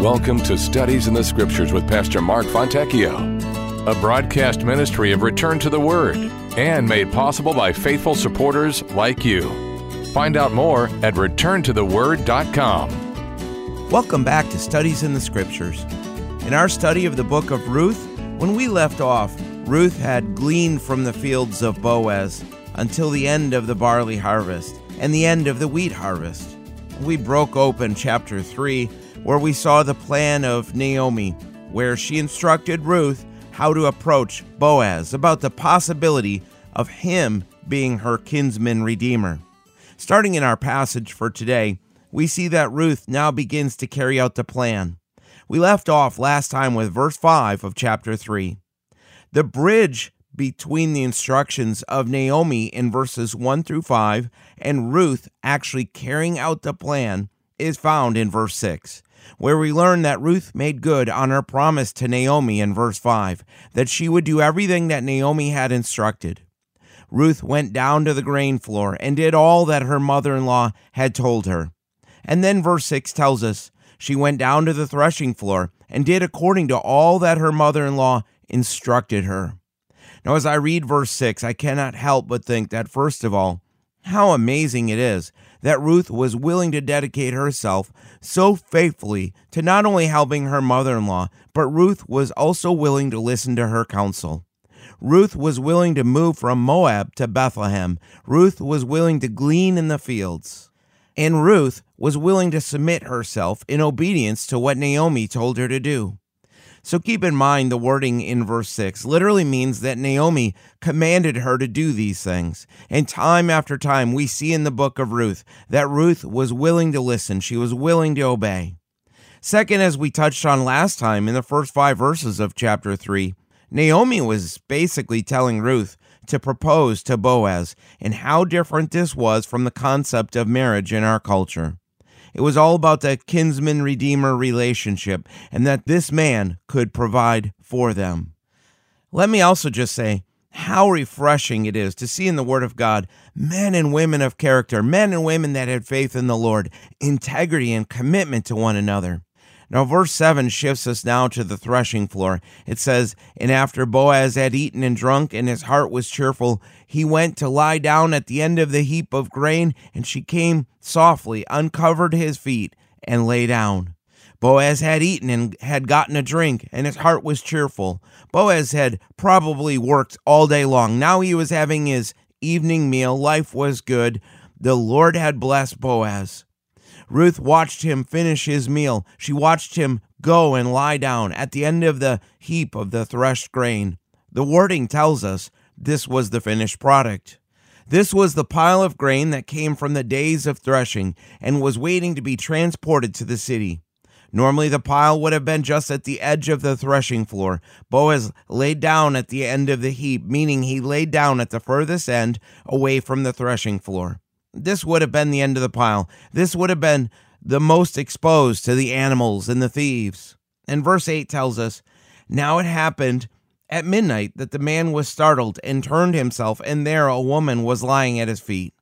Welcome to Studies in the Scriptures with Pastor Mark Fontecchio, a broadcast ministry of Return to the Word and made possible by faithful supporters like you. Find out more at ReturntotheWord.com. Welcome back to Studies in the Scriptures. In our study of the book of Ruth, when we left off, Ruth had gleaned from the fields of Boaz until the end of the barley harvest and the end of the wheat harvest. We broke open chapter 3, where we saw the plan of Naomi, where she instructed Ruth how to approach Boaz about the possibility of him being her kinsman redeemer. Starting in our passage for today, we see that Ruth now begins to carry out the plan. We left off last time with verse 5 of chapter 3. The bridge between the instructions of Naomi in verses 1 through 5 and Ruth actually carrying out the plan is found in verse 6, where we learn that Ruth made good on her promise to Naomi in verse 5, that she would do everything that Naomi had instructed. Ruth went down to the grain floor and did all that her mother-in-law had told her. And then verse 6 tells us, she went down to the threshing floor and did according to all that her mother-in-law instructed her. Now, as I read verse 6, I cannot help but think that, first of all, how amazing it is that Ruth was willing to dedicate herself so faithfully to not only helping her mother-in-law, but Ruth was also willing to listen to her counsel. Ruth was willing to move from Moab to Bethlehem. Ruth was willing to glean in the fields. And Ruth was willing to submit herself in obedience to what Naomi told her to do. So keep in mind the wording in verse 6 literally means that Naomi commanded her to do these things. And time after time, we see in the book of Ruth that Ruth was willing to listen. She was willing to obey. Second, as we touched on last time in the first 5 verses of chapter 3, Naomi was basically telling Ruth to propose to Boaz, and how different this was from the concept of marriage in our culture. It was all about the kinsman-redeemer relationship and that this man could provide for them. Let me also just say how refreshing it is to see in the Word of God men and women of character, men and women that had faith in the Lord, integrity and commitment to one another. Now, verse 7 shifts us now to the threshing floor. It says, "And after Boaz had eaten and drunk, and his heart was cheerful, he went to lie down at the end of the heap of grain, and she came softly, uncovered his feet, and lay down." Boaz had eaten and had gotten a drink, and his heart was cheerful. Boaz had probably worked all day long. Now he was having his evening meal. Life was good. The Lord had blessed Boaz. Ruth watched him finish his meal. She watched him go and lie down at the end of the heap of the threshed grain. The wording tells us this was the finished product. This was the pile of grain that came from the days of threshing and was waiting to be transported to the city. Normally, the pile would have been just at the edge of the threshing floor. Boaz laid down at the end of the heap, meaning he laid down at the furthest end away from the threshing floor. This would have been the end of the pile. This would have been the most exposed to the animals and the thieves. And verse 8 tells us, "Now it happened at midnight that the man was startled and turned himself, and there a woman was lying at his feet."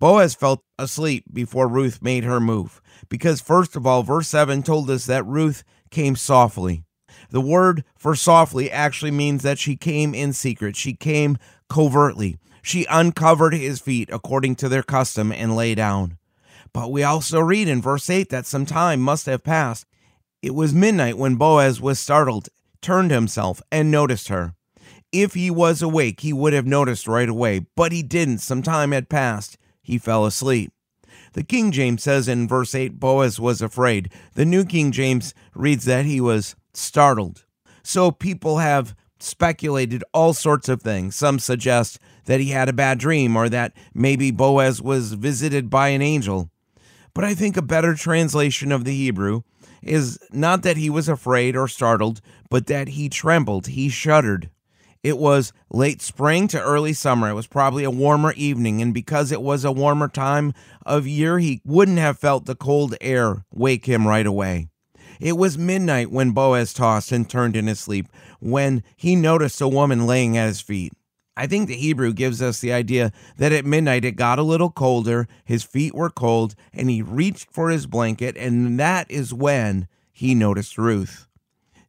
Boaz fell asleep before Ruth made her move, because first of all, verse 7 told us that Ruth came softly. The word for softly actually means that she came in secret. She came covertly. She uncovered his feet according to their custom and lay down. But we also read in verse 8 that some time must have passed. It was midnight when Boaz was startled, turned himself, and noticed her. If he was awake, he would have noticed right away, but he didn't. Some time had passed. He fell asleep. The King James says in verse 8, Boaz was afraid. The New King James reads that he was startled. So people have speculated all sorts of things. Some suggest that he had a bad dream, or that maybe Boaz was visited by an angel. But I think a better translation of the Hebrew is not that he was afraid or startled, but that he trembled, he shuddered. It was late spring to early summer. It was probably a warmer evening, and because it was a warmer time of year, he wouldn't have felt the cold air wake him right away. It was midnight when Boaz tossed and turned in his sleep, when he noticed a woman laying at his feet. I think the Hebrew gives us the idea that at midnight it got a little colder, his feet were cold, and he reached for his blanket, and that is when he noticed Ruth.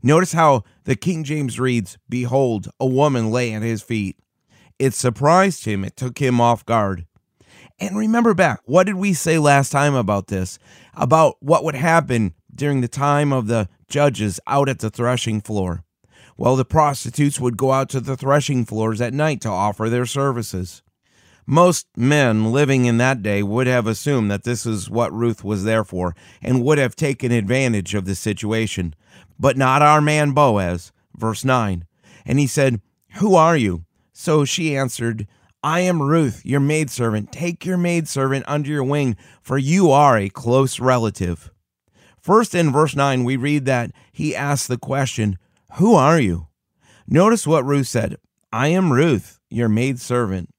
Notice how the King James reads, "Behold, a woman lay at his feet." It surprised him. It took him off guard. And remember back, what did we say last time about this? About what would happen during the time of the judges out at the threshing floor. Well, the prostitutes would go out to the threshing floors at night to offer their services. Most men living in that day would have assumed that this is what Ruth was there for and would have taken advantage of the situation. But not our man Boaz, verse 9. And he said, "Who are you?" So she answered, "I am Ruth, your maidservant. Take your maidservant under your wing, for you are a close relative." First in verse 9, we read that he asked the question, "Who are you?" Notice what Ruth said, "I am Ruth, your maidservant."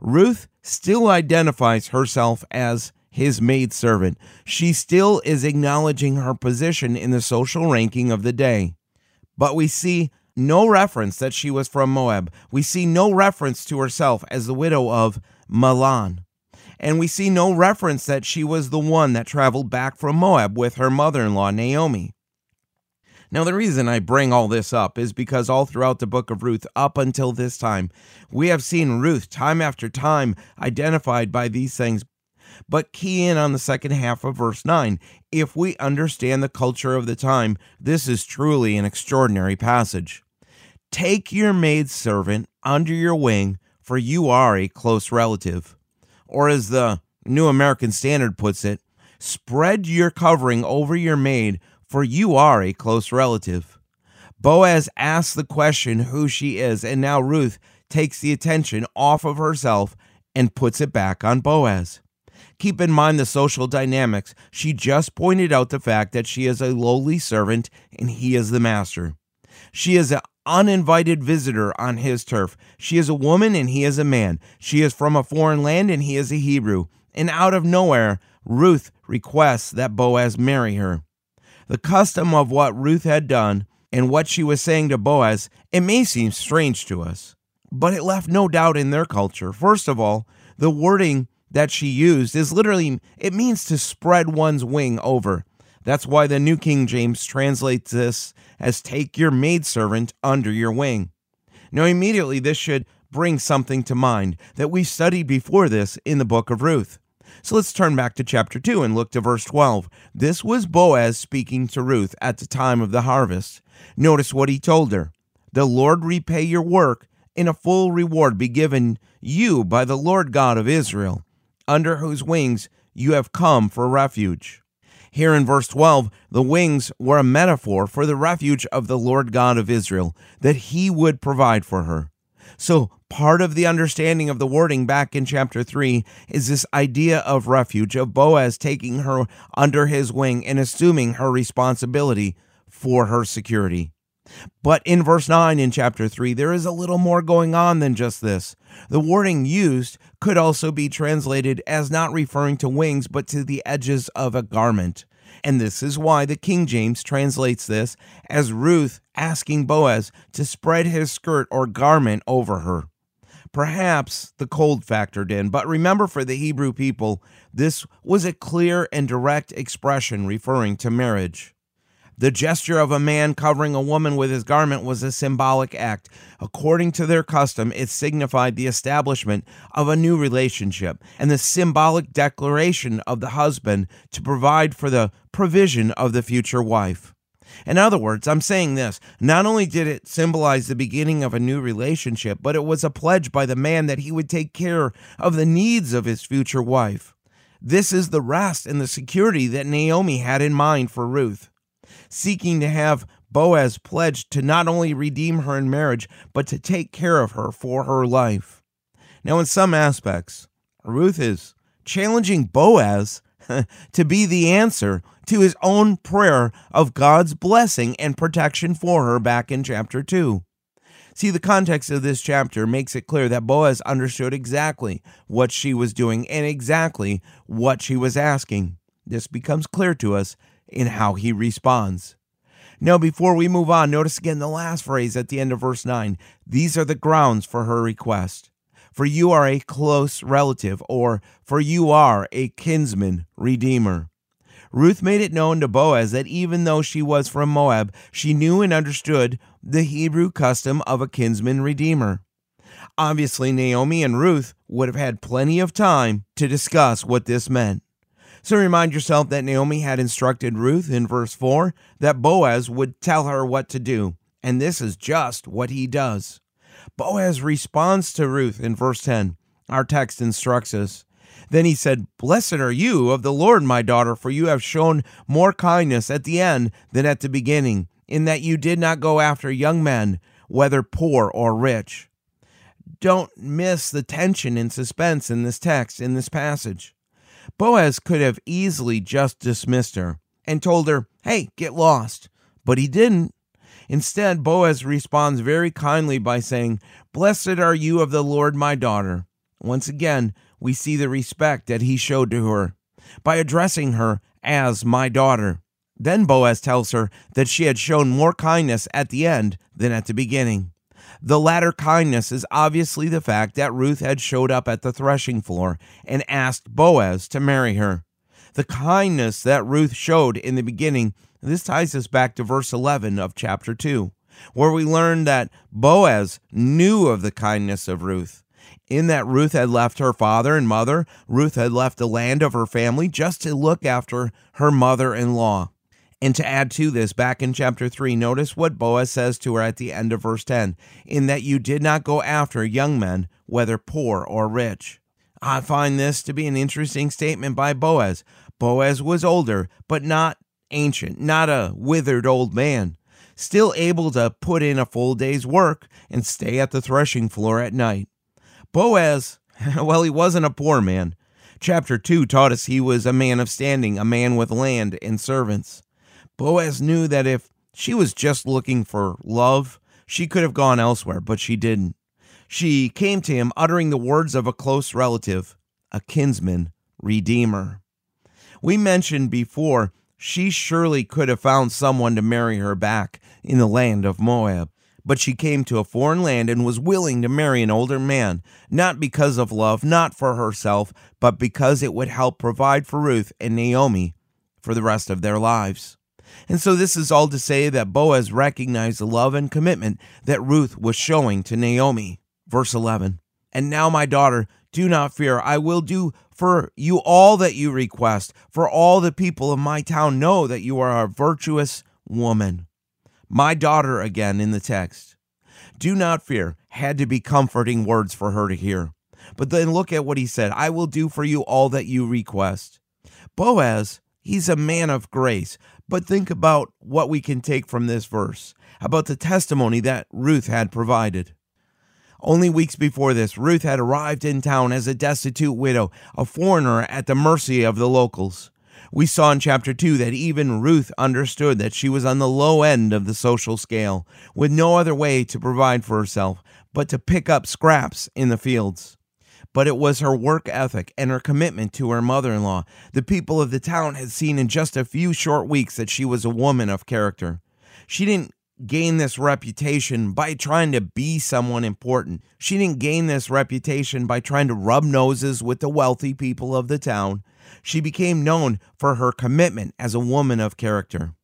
Ruth still identifies herself as his maidservant. She still is acknowledging her position in the social ranking of the day. But we see no reference that she was from Moab. We see no reference to herself as the widow of Mahlon. And we see no reference that she was the one that traveled back from Moab with her mother-in-law, Naomi. Now, the reason I bring all this up is because all throughout the book of Ruth, up until this time, we have seen Ruth time after time identified by these things. But key in on the second half of verse 9. If we understand the culture of the time, this is truly an extraordinary passage. "Take your maidservant under your wing, for you are a close relative." Or as the New American Standard puts it, "Spread your covering over your maid, for you are a close relative." Boaz asks the question who she is, and now Ruth takes the attention off of herself and puts it back on Boaz. Keep in mind the social dynamics. She just pointed out the fact that she is a lowly servant and he is the master. She is an uninvited visitor on his turf. She is a woman and he is a man. She is from a foreign land and he is a Hebrew. And out of nowhere, Ruth requests that Boaz marry her. The custom of what Ruth had done and what she was saying to Boaz, it may seem strange to us, but it left no doubt in their culture. First of all, the wording that she used is literally, it means to spread one's wing over. That's why the New King James translates this as "take your maidservant under your wing." Now immediately this should bring something to mind that we studied before this in the book of Ruth. So let's turn back to chapter 2 and look to verse 12. This was Boaz speaking to Ruth at the time of the harvest. Notice what he told her. "The Lord repay your work, and a full reward be given you by the Lord God of Israel, under whose wings you have come for refuge." Here in verse 12, the wings were a metaphor for the refuge of the Lord God of Israel, that he would provide for her. So part of the understanding of the wording back in chapter 3 is this idea of refuge, of Boaz taking her under his wing and assuming her responsibility for her security. But in verse 9 in chapter 3, there is a little more going on than just this. The wording used could also be translated as not referring to wings, but to the edges of a garment. And this is why the King James translates this as Ruth asking Boaz to spread his skirt or garment over her. Perhaps the cold factored in, but remember for the Hebrew people, this was a clear and direct expression referring to marriage. The gesture of a man covering a woman with his garment was a symbolic act. According to their custom, it signified the establishment of a new relationship and the symbolic declaration of the husband to provide for the provision of the future wife. In other words, I'm saying this, not only did it symbolize the beginning of a new relationship, but it was a pledge by the man that he would take care of the needs of his future wife. This is the rest and the security that Naomi had in mind for Ruth, seeking to have Boaz pledged to not only redeem her in marriage, but to take care of her for her life. Now, in some aspects, Ruth is challenging Boaz to be the answer to his own prayer of God's blessing and protection for her back in chapter 2. See, the context of this chapter makes it clear that Boaz understood exactly what she was doing and exactly what she was asking. This becomes clear to us in how he responds. Now, before we move on, notice again the last phrase at the end of verse 9. These are the grounds for her request. For you are a close relative, or for you are a kinsman redeemer. Ruth made it known to Boaz that even though she was from Moab, she knew and understood the Hebrew custom of a kinsman redeemer. Obviously, Naomi and Ruth would have had plenty of time to discuss what this meant. So remind yourself that Naomi had instructed Ruth in verse 4 that Boaz would tell her what to do, and this is just what he does. Boaz responds to Ruth in verse 10. Our text instructs us. Then he said, "Blessed are you of the Lord, my daughter, for you have shown more kindness at the end than at the beginning, in that you did not go after young men, whether poor or rich." Don't miss the tension and suspense in this text, in this passage. Boaz could have easily just dismissed her and told her, "Hey, get lost." But he didn't. Instead, Boaz responds very kindly by saying, "Blessed are you of the Lord, my daughter." Once again, we see the respect that he showed to her by addressing her as my daughter. Then Boaz tells her that she had shown more kindness at the end than at the beginning. The latter kindness is obviously the fact that Ruth had showed up at the threshing floor and asked Boaz to marry her. The kindness that Ruth showed in the beginning, this ties us back to verse 11 of chapter 2, where we learn that Boaz knew of the kindness of Ruth. In that Ruth had left her father and mother, Ruth had left the land of her family just to look after her mother-in-law. And to add to this, back in chapter 3, notice what Boaz says to her at the end of verse 10, "In that you did not go after young men, whether poor or rich." I find this to be an interesting statement by Boaz. Boaz was older, but not ancient, not a withered old man, still able to put in a full day's work and stay at the threshing floor at night. Boaz, well, he wasn't a poor man. Chapter 2 taught us he was a man of standing, a man with land and servants. Boaz knew that if she was just looking for love, she could have gone elsewhere, but she didn't. She came to him uttering the words of a close relative, a kinsman redeemer. We mentioned before, she surely could have found someone to marry her back in the land of Moab, but she came to a foreign land and was willing to marry an older man, not because of love, not for herself, but because it would help provide for Ruth and Naomi for the rest of their lives. And so this is all to say that Boaz recognized the love and commitment that Ruth was showing to Naomi. Verse 11, "And now, my daughter, do not fear. I will do for you all that you request, for all the people of my town know that you are a virtuous woman." My daughter again in the text. Do not fear had to be comforting words for her to hear. But then look at what he said. "I will do for you all that you request." Boaz, he's a man of grace. But think about what we can take from this verse, about the testimony that Ruth had provided. Only weeks before this, Ruth had arrived in town as a destitute widow, a foreigner at the mercy of the locals. We saw in chapter 2 that even Ruth understood that she was on the low end of the social scale, with no other way to provide for herself but to pick up scraps in the fields. But it was her work ethic and her commitment to her mother-in-law. The people of the town had seen in just a few short weeks that she was a woman of character. She didn't gain this reputation by trying to be someone important. She didn't gain this reputation by trying to rub noses with the wealthy people of the town. She became known for her commitment as a woman of character.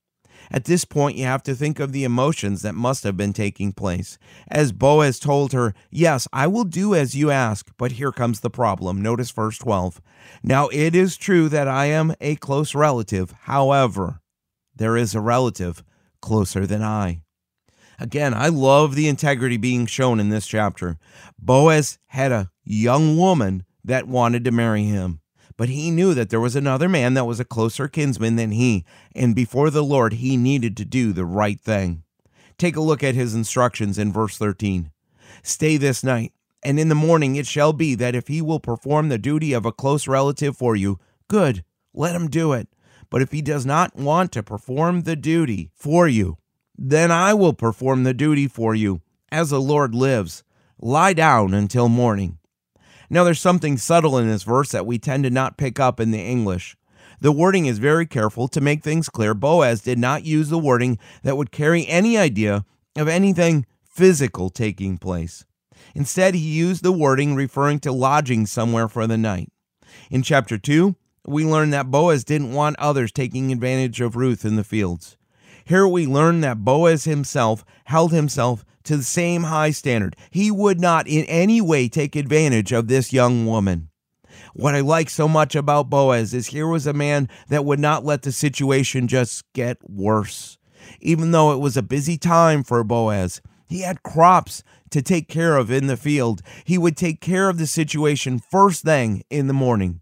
At this point, you have to think of the emotions that must have been taking place. As Boaz told her, "Yes, I will do as you ask, but here comes the problem." Notice verse 12. "Now it is true that I am a close relative. However, there is a relative closer than I." Again, I love the integrity being shown in this chapter. Boaz had a young woman that wanted to marry him, but he knew that there was another man that was a closer kinsman than he, and before the Lord, he needed to do the right thing. Take a look at his instructions in verse 13. "Stay this night, and in the morning it shall be that if he will perform the duty of a close relative for you, good, let him do it. But if he does not want to perform the duty for you, then I will perform the duty for you, as the Lord lives. Lie down until morning." Now, there's something subtle in this verse that we tend to not pick up in the English. The wording is very careful to make things clear. Boaz did not use the wording that would carry any idea of anything physical taking place. Instead, he used the wording referring to lodging somewhere for the night. In chapter 2, we learn that Boaz didn't want others taking advantage of Ruth in the fields. Here we learn that Boaz himself held himself to the same high standard. He would not in any way take advantage of this young woman. What I like so much about Boaz is here was a man that would not let the situation just get worse. Even though it was a busy time for Boaz, he had crops to take care of in the field. He would take care of the situation first thing in the morning.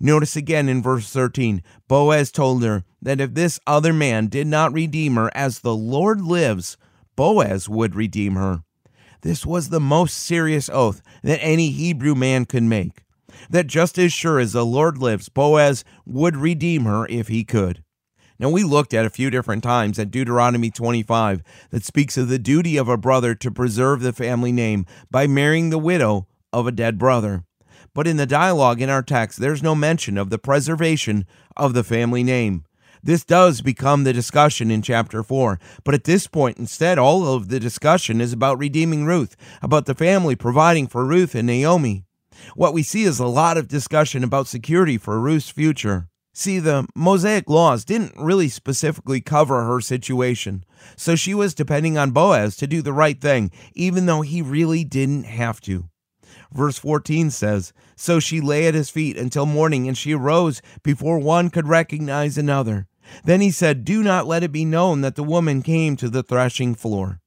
Notice again in verse 13, Boaz told her that if this other man did not redeem her, as the Lord lives, Boaz would redeem her. This was the most serious oath that any Hebrew man could make, that just as sure as the Lord lives, Boaz would redeem her if he could. Now, we looked at a few different times at Deuteronomy 25 that speaks of the duty of a brother to preserve the family name by marrying the widow of a dead brother. But in the dialogue in our text, there's no mention of the preservation of the family name. This does become the discussion in chapter 4, but at this point, instead, all of the discussion is about redeeming Ruth, about the family providing for Ruth and Naomi. What we see is a lot of discussion about security for Ruth's future. See, the Mosaic laws didn't really specifically cover her situation, so she was depending on Boaz to do the right thing, even though he really didn't have to. Verse 14 says, "So she lay at his feet until morning, and she arose before one could recognize another. Then he said, 'Do not let it be known that the woman came to the threshing floor.'"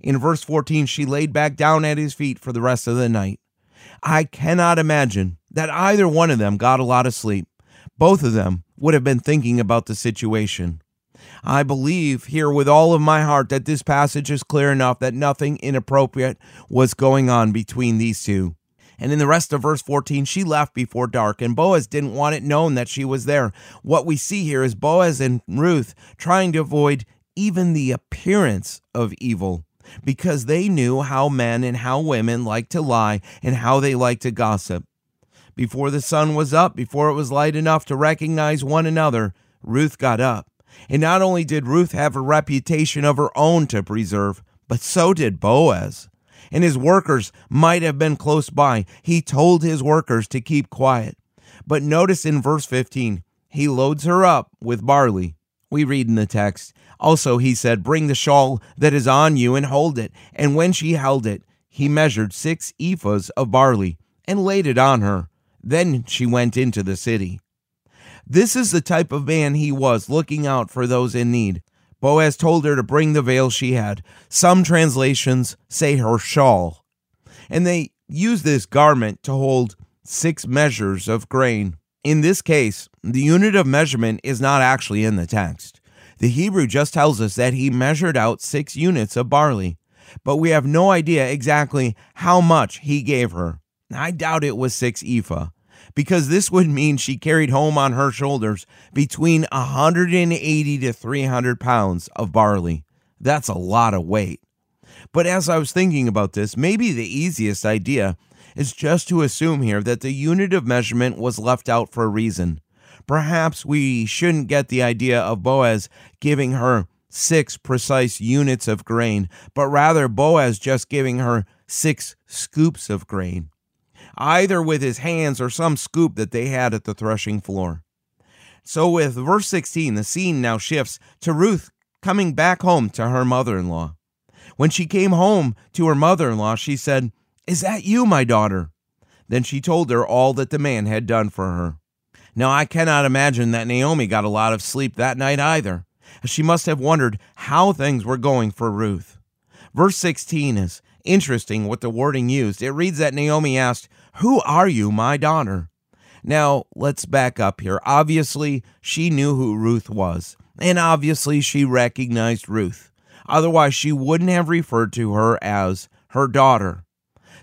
In verse 14, she laid back down at his feet for the rest of the night. I cannot imagine that either one of them got a lot of sleep. Both of them would have been thinking about the situation. I believe here with all of my heart that this passage is clear enough that nothing inappropriate was going on between these two. And in the rest of verse 14, she left before dark, and Boaz didn't want it known that she was there. What we see here is Boaz and Ruth trying to avoid even the appearance of evil, because they knew how men and how women like to lie and how they like to gossip. Before the sun was up, before it was light enough to recognize one another, Ruth got up. And not only did Ruth have a reputation of her own to preserve, but so did Boaz. And his workers might have been close by. He told his workers to keep quiet. But notice in verse 15, he loads her up with barley. We read in the text, "Also he said, 'Bring the shawl that is on you and hold it.' And when she held it, he measured 6 ephahs of barley and laid it on her. Then she went into the city." This is the type of man he was, looking out for those in need. Boaz told her to bring the veil she had. Some translations say her shawl. And they use this garment to hold 6 measures of grain. In this case, the unit of measurement is not actually in the text. The Hebrew just tells us that he measured out 6 units of barley, but we have no idea exactly how much he gave her. I doubt it was 6 ephah. Because this would mean she carried home on her shoulders between 180 to 300 pounds of barley. That's a lot of weight. But as I was thinking about this, maybe the easiest idea is just to assume here that the unit of measurement was left out for a reason. Perhaps we shouldn't get the idea of Boaz giving her 6 precise units of grain, but rather Boaz just giving her 6 scoops of grain, either with his hands or some scoop that they had at the threshing floor. So with verse 16, the scene now shifts to Ruth coming back home to her mother-in-law. When she came home to her mother-in-law, she said, "Is that you, my daughter?" Then she told her all that the man had done for her. Now, I cannot imagine that Naomi got a lot of sleep that night either. She must have wondered how things were going for Ruth. Verse 16 is interesting what the wording used. It reads that Naomi asked, "Who are you, my daughter?" Now, let's back up here. Obviously, she knew who Ruth was, and obviously she recognized Ruth. Otherwise, she wouldn't have referred to her as her daughter.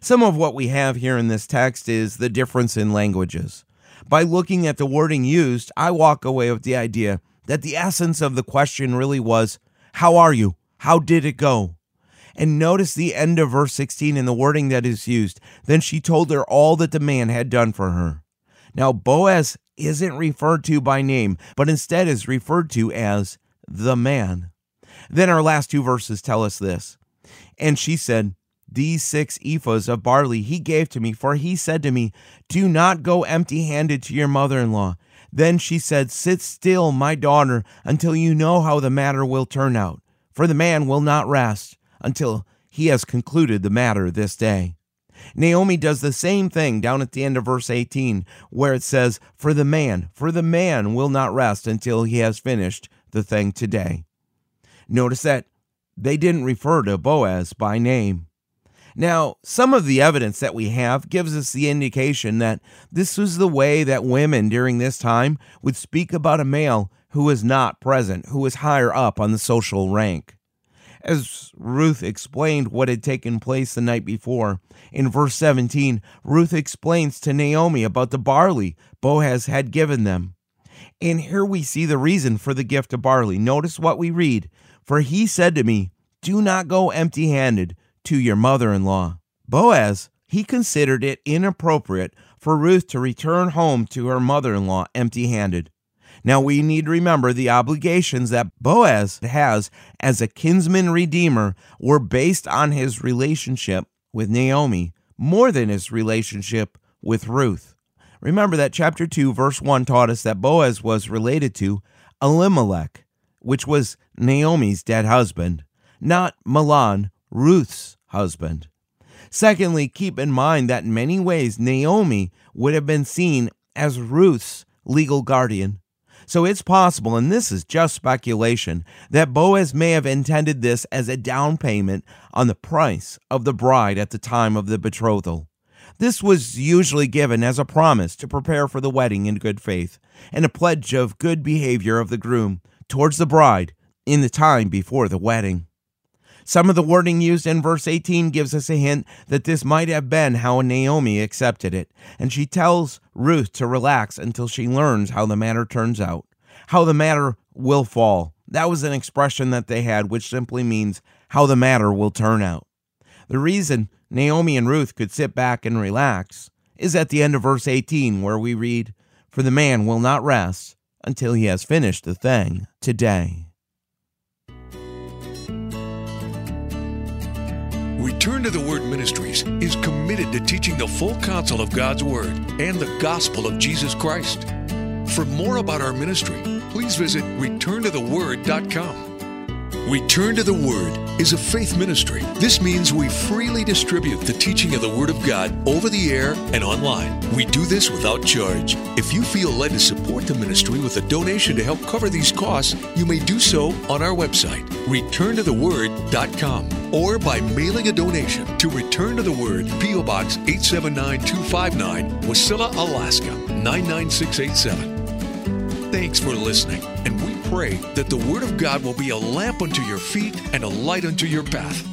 Some of what we have here in this text is the difference in languages. By looking at the wording used, I walk away with the idea that the essence of the question really was, "How are you? How did it go?" And notice the end of verse 16 in the wording that is used. Then she told her all that the man had done for her. Now, Boaz isn't referred to by name, but instead is referred to as the man. Then our last 2 verses tell us this. "And she said, These 6 ephahs of barley he gave to me, for he said to me, 'Do not go empty-handed to your mother-in-law.' Then she said, 'Sit still, my daughter, until you know how the matter will turn out. For the man will not rest until he has concluded the matter this day.'" Naomi does the same thing down at the end of verse 18, where it says, For the man will not rest until he has finished the thing today." Notice that they didn't refer to Boaz by name. Now, some of the evidence that we have gives us the indication that this was the way that women during this time would speak about a male who was not present, who was higher up on the social rank. As Ruth explained what had taken place the night before, in verse 17, Ruth explains to Naomi about the barley Boaz had given them. And here we see the reason for the gift of barley. Notice what we read. "For he said to me, 'Do not go empty-handed to your mother-in-law.'" Boaz, he considered it inappropriate for Ruth to return home to her mother-in-law empty-handed. Now, we need to remember the obligations that Boaz has as a kinsman redeemer were based on his relationship with Naomi more than his relationship with Ruth. Remember that chapter 2, verse 1 taught us that Boaz was related to Elimelech, which was Naomi's dead husband, not Mahlon, Ruth's husband. Secondly, keep in mind that in many ways Naomi would have been seen as Ruth's legal guardian. So it's possible, and this is just speculation, that Boaz may have intended this as a down payment on the price of the bride at the time of the betrothal. This was usually given as a promise to prepare for the wedding in good faith, and a pledge of good behavior of the groom towards the bride in the time before the wedding. Some of the wording used in verse 18 gives us a hint that this might have been how Naomi accepted it, and she tells Ruth to relax until she learns how the matter turns out, how the matter will fall. That was an expression that they had, which simply means how the matter will turn out. The reason Naomi and Ruth could sit back and relax is at the end of verse 18, where we read, "For the man will not rest until he has finished the thing today." Return to the Word Ministries is committed to teaching the full counsel of God's Word and the gospel of Jesus Christ. For more about our ministry, please visit ReturntotheWord.com. Return to the Word is a faith ministry. This means we freely distribute the teaching of the Word of God over the air and online. We do this without charge. If you feel led to support the ministry with a donation to help cover these costs, you may do so on our website, ReturntotheWord.com. or by mailing a donation to Return to the Word, P.O. Box 879-259, Wasilla, Alaska, 99687. Thanks for listening, and we pray that the Word of God will be a lamp unto your feet and a light unto your path.